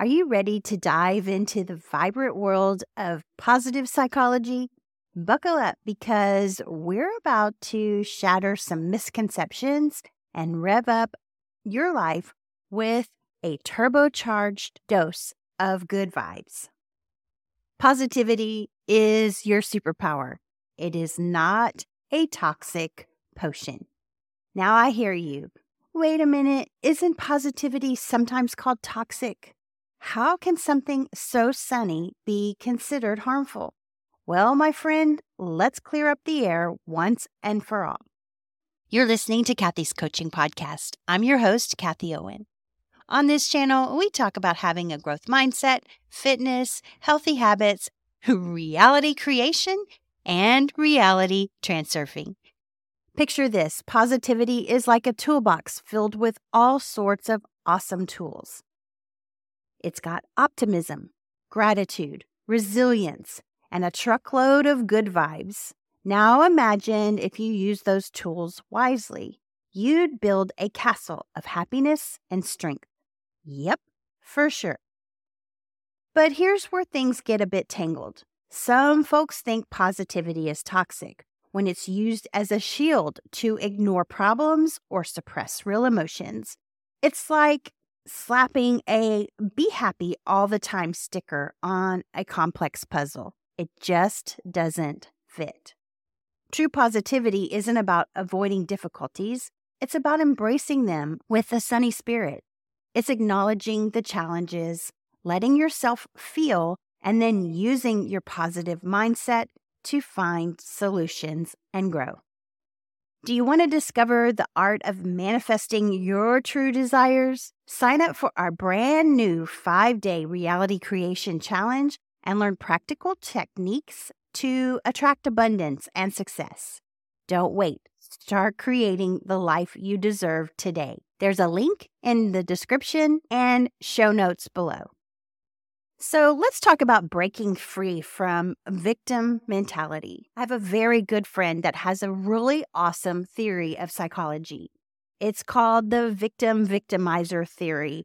Are you ready to dive into the vibrant world of positive psychology? Buckle up because we're about to shatter some misconceptions and rev up your life with a turbocharged dose of good vibes. Positivity is your superpower. It is not a toxic potion. Now I hear you. Wait a minute, isn't positivity sometimes called toxic? How can something so sunny be considered harmful? Well, my friend, let's clear up the air once and for all. You're listening to Kathy's Coaching Podcast. I'm your host, Kathy Owen. On this channel, we talk about having a growth mindset, fitness, healthy habits, reality creation, and reality transurfing. Picture this. Positivity is like a toolbox filled with all sorts of awesome tools. It's got optimism, gratitude, resilience, and a truckload of good vibes. Now imagine if you use those tools wisely. You'd build a castle of happiness and strength. Yep, for sure. But here's where things get a bit tangled. Some folks think positivity is toxic when it's used as a shield to ignore problems or suppress real emotions. It's like slapping a "be happy all the time" sticker on a complex puzzle. It just doesn't fit. True positivity isn't about avoiding difficulties. It's about embracing them with a sunny spirit. It's acknowledging the challenges, letting yourself feel, and then using your positive mindset to find solutions and grow. Do you want to discover the art of manifesting your true desires? Sign up for our brand new 5-day Reality Creation Challenge and learn practical techniques to attract abundance and success. Don't wait. Start creating the life you deserve today. There's a link in the description and show notes below. So let's talk about breaking free from victim mentality. I have a very good friend that has a really awesome theory of psychology. It's called the victim victimizer theory.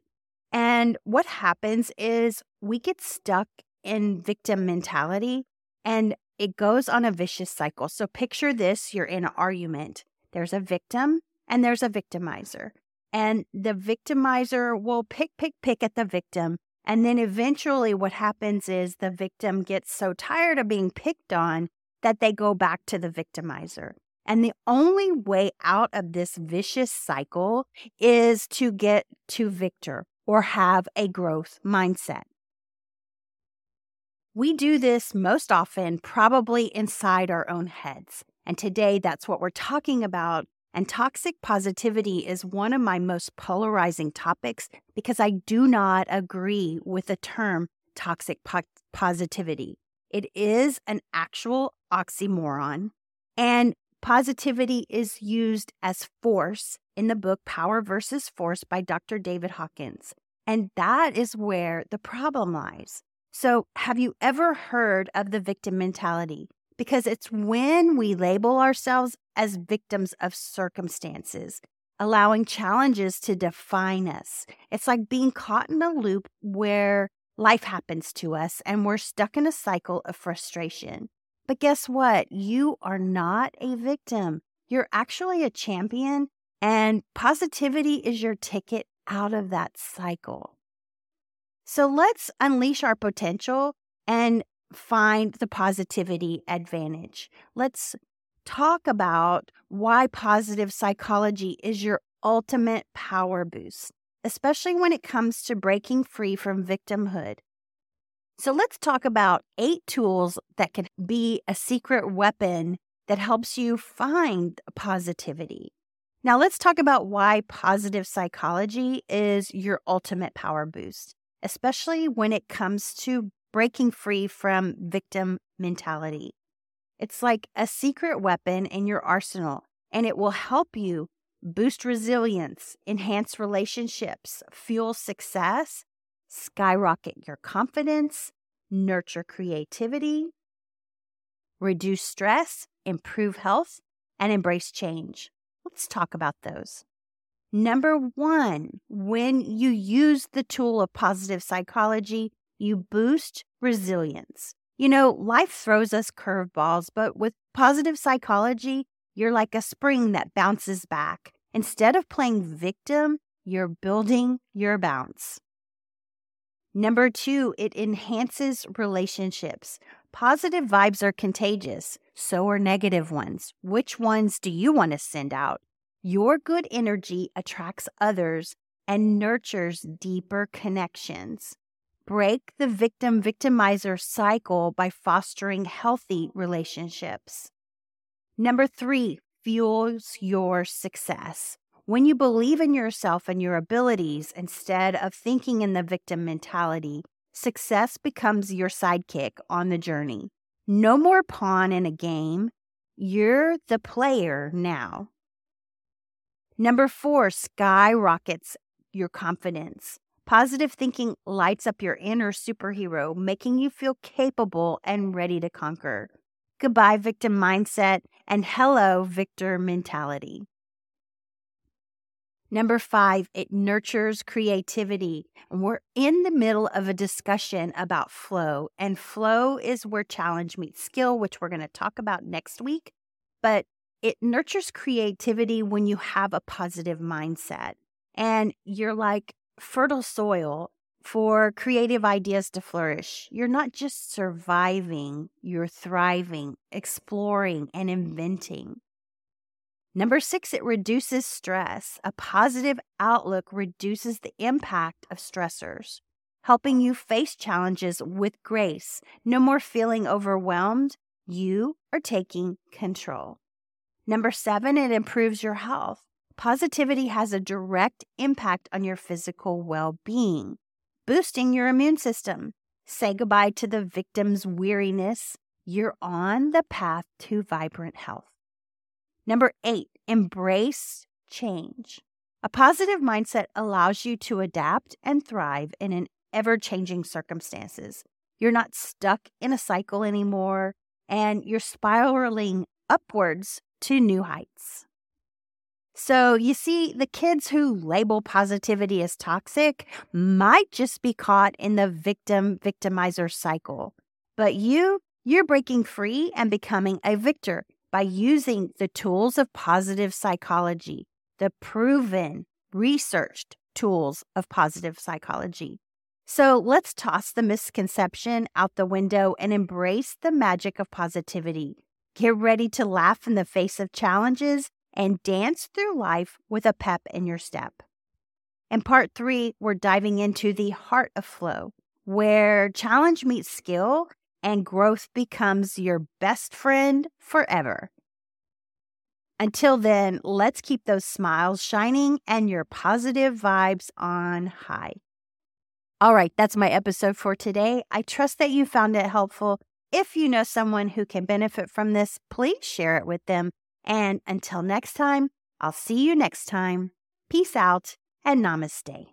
And what happens is we get stuck in victim mentality and it goes on a vicious cycle. So picture this, you're in an argument. There's a victim and there's a victimizer. And the victimizer will pick at the victim. And then eventually what happens is the victim gets so tired of being picked on that they go back to the victimizer. And the only way out of this vicious cycle is to get to victor or have a growth mindset. We do this most often probably inside our own heads. And today that's what we're talking about. And toxic positivity is one of my most polarizing topics because I do not agree with the term toxic positivity. It is an actual oxymoron, and positivity is used as force in the book Power versus Force by Dr. David Hawkins. And that is where the problem lies. So have you ever heard of the victim mentality? Because it's when we label ourselves as victims of circumstances, allowing challenges to define us. It's like being caught in a loop where life happens to us and we're stuck in a cycle of frustration. But guess what? You are not a victim. You're actually a champion, and positivity is your ticket out of that cycle. So let's unleash our potential and find the positivity advantage. Let's talk about why positive psychology is your ultimate power boost, especially when it comes to breaking free from victimhood. So let's talk about 8 tools that can be a secret weapon that helps you find positivity. Now let's talk about why positive psychology is your ultimate power boost, especially when it comes to breaking free from victim mentality. It's like a secret weapon in your arsenal, and it will help you boost resilience, enhance relationships, fuel success, skyrocket your confidence, nurture creativity, reduce stress, improve health, and embrace change. Let's talk about those. Number one, when you use the tool of positive psychology, you boost resilience. You know, life throws us curveballs, but with positive psychology, you're like a spring that bounces back. Instead of playing victim, you're building your bounce. Number two, it enhances relationships. Positive vibes are contagious. So are negative ones. Which ones do you want to send out? Your good energy attracts others and nurtures deeper connections. Break the victim victimizer cycle by fostering healthy relationships. Number three, fuels your success. When you believe in yourself and your abilities instead of thinking in the victim mentality, success becomes your sidekick on the journey. No more pawn in a game. You're the player now. Number four, skyrockets your confidence. Positive thinking lights up your inner superhero, making you feel capable and ready to conquer. Goodbye, victim mindset, and hello, victor mentality. Number five, it nurtures creativity. We're in the middle of a discussion about flow, and flow is where challenge meets skill, which we're going to talk about next week. But it nurtures creativity when you have a positive mindset, and you're like fertile soil for creative ideas to flourish. You're not just surviving, you're thriving, exploring, and inventing. Number six, it reduces stress. A positive outlook reduces the impact of stressors, helping you face challenges with grace. No more feeling overwhelmed. You are taking control. Number seven, it improves your health. Positivity has a direct impact on your physical well-being, boosting your immune system. Say goodbye to the victim's weariness. You're on the path to vibrant health. Number eight, embrace change. A positive mindset allows you to adapt and thrive in an ever-changing circumstances. You're not stuck in a cycle anymore, and you're spiraling upwards to new heights. So you see, the kids who label positivity as toxic might just be caught in the victim-victimizer cycle. But you're breaking free and becoming a victor by using the tools of positive psychology, the proven, researched tools of positive psychology. So let's toss the misconception out the window and embrace the magic of positivity. Get ready to laugh in the face of challenges and dance through life with a pep in your step. In part three, we're diving into the heart of flow, where challenge meets skill and growth becomes your best friend forever. Until then, let's keep those smiles shining and your positive vibes on high. All right, that's my episode for today. I trust that you found it helpful. If you know someone who can benefit from this, please share it with them. And until next time, I'll see you next time. Peace out and namaste.